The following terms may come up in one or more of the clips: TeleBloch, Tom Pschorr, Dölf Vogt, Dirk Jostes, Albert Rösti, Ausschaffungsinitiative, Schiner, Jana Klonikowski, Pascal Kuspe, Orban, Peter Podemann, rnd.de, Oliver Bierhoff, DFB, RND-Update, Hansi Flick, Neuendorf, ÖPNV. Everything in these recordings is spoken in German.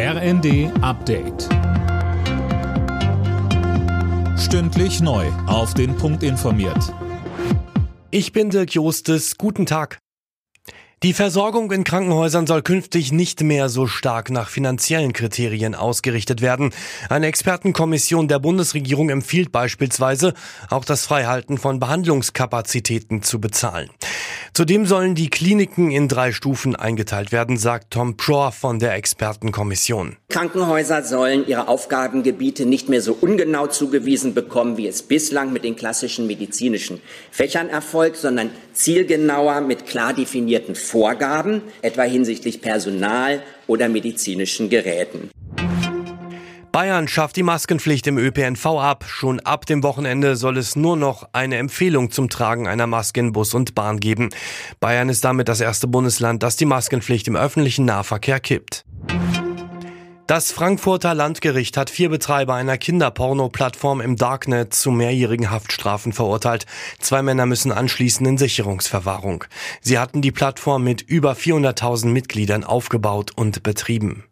RND-Update. Stündlich neu auf den Punkt informiert. Ich bin Dirk Jostes. Guten Tag. Die Versorgung in Krankenhäusern soll künftig nicht mehr so stark nach finanziellen Kriterien ausgerichtet werden. Eine Expertenkommission der Bundesregierung empfiehlt beispielsweise, auch das Freihalten von Behandlungskapazitäten zu bezahlen. Zudem sollen die Kliniken in 3 Stufen eingeteilt werden, sagt Tom Pschorr von der Expertenkommission. Krankenhäuser sollen ihre Aufgabengebiete nicht mehr so ungenau zugewiesen bekommen, wie es bislang mit den klassischen medizinischen Fächern erfolgt, sondern zielgenauer mit klar definierten Vorgaben, etwa hinsichtlich Personal oder medizinischen Geräten. Bayern schafft die Maskenpflicht im ÖPNV ab. Schon ab dem Wochenende soll es nur noch eine Empfehlung zum Tragen einer Maske in Bus und Bahn geben. Bayern ist damit das erste Bundesland, das die Maskenpflicht im öffentlichen Nahverkehr kippt. Das Frankfurter Landgericht hat 4 Betreiber einer Kinderporno-Plattform im Darknet zu mehrjährigen Haftstrafen verurteilt. 2 Männer müssen anschließend in Sicherungsverwahrung. Sie hatten die Plattform mit über 400.000 Mitgliedern aufgebaut und betrieben.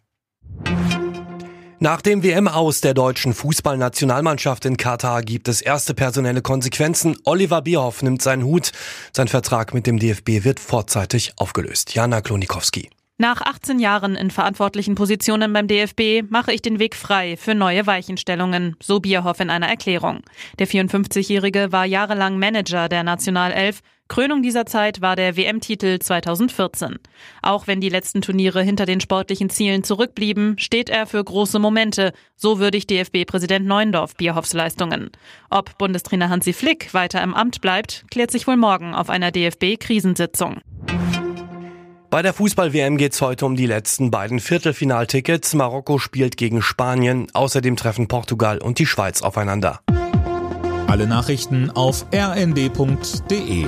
Nach dem WM-Aus der deutschen Fußballnationalmannschaft in Katar gibt es erste personelle Konsequenzen. Oliver Bierhoff nimmt seinen Hut. Sein Vertrag mit dem DFB wird vorzeitig aufgelöst. Jana Klonikowski. Nach 18 Jahren in verantwortlichen Positionen beim DFB mache ich den Weg frei für neue Weichenstellungen, so Bierhoff in einer Erklärung. Der 54-Jährige war jahrelang Manager der Nationalelf. Krönung dieser Zeit war der WM-Titel 2014. Auch wenn die letzten Turniere hinter den sportlichen Zielen zurückblieben, steht er für große Momente. So würdigt DFB-Präsident Neuendorf Bierhoffs Leistungen. Ob Bundestrainer Hansi Flick weiter im Amt bleibt, klärt sich wohl morgen auf einer DFB-Krisensitzung. Bei der Fußball-WM geht's heute um die letzten beiden Viertelfinaltickets. Marokko spielt gegen Spanien. Außerdem treffen Portugal und die Schweiz aufeinander. Alle Nachrichten auf rnd.de.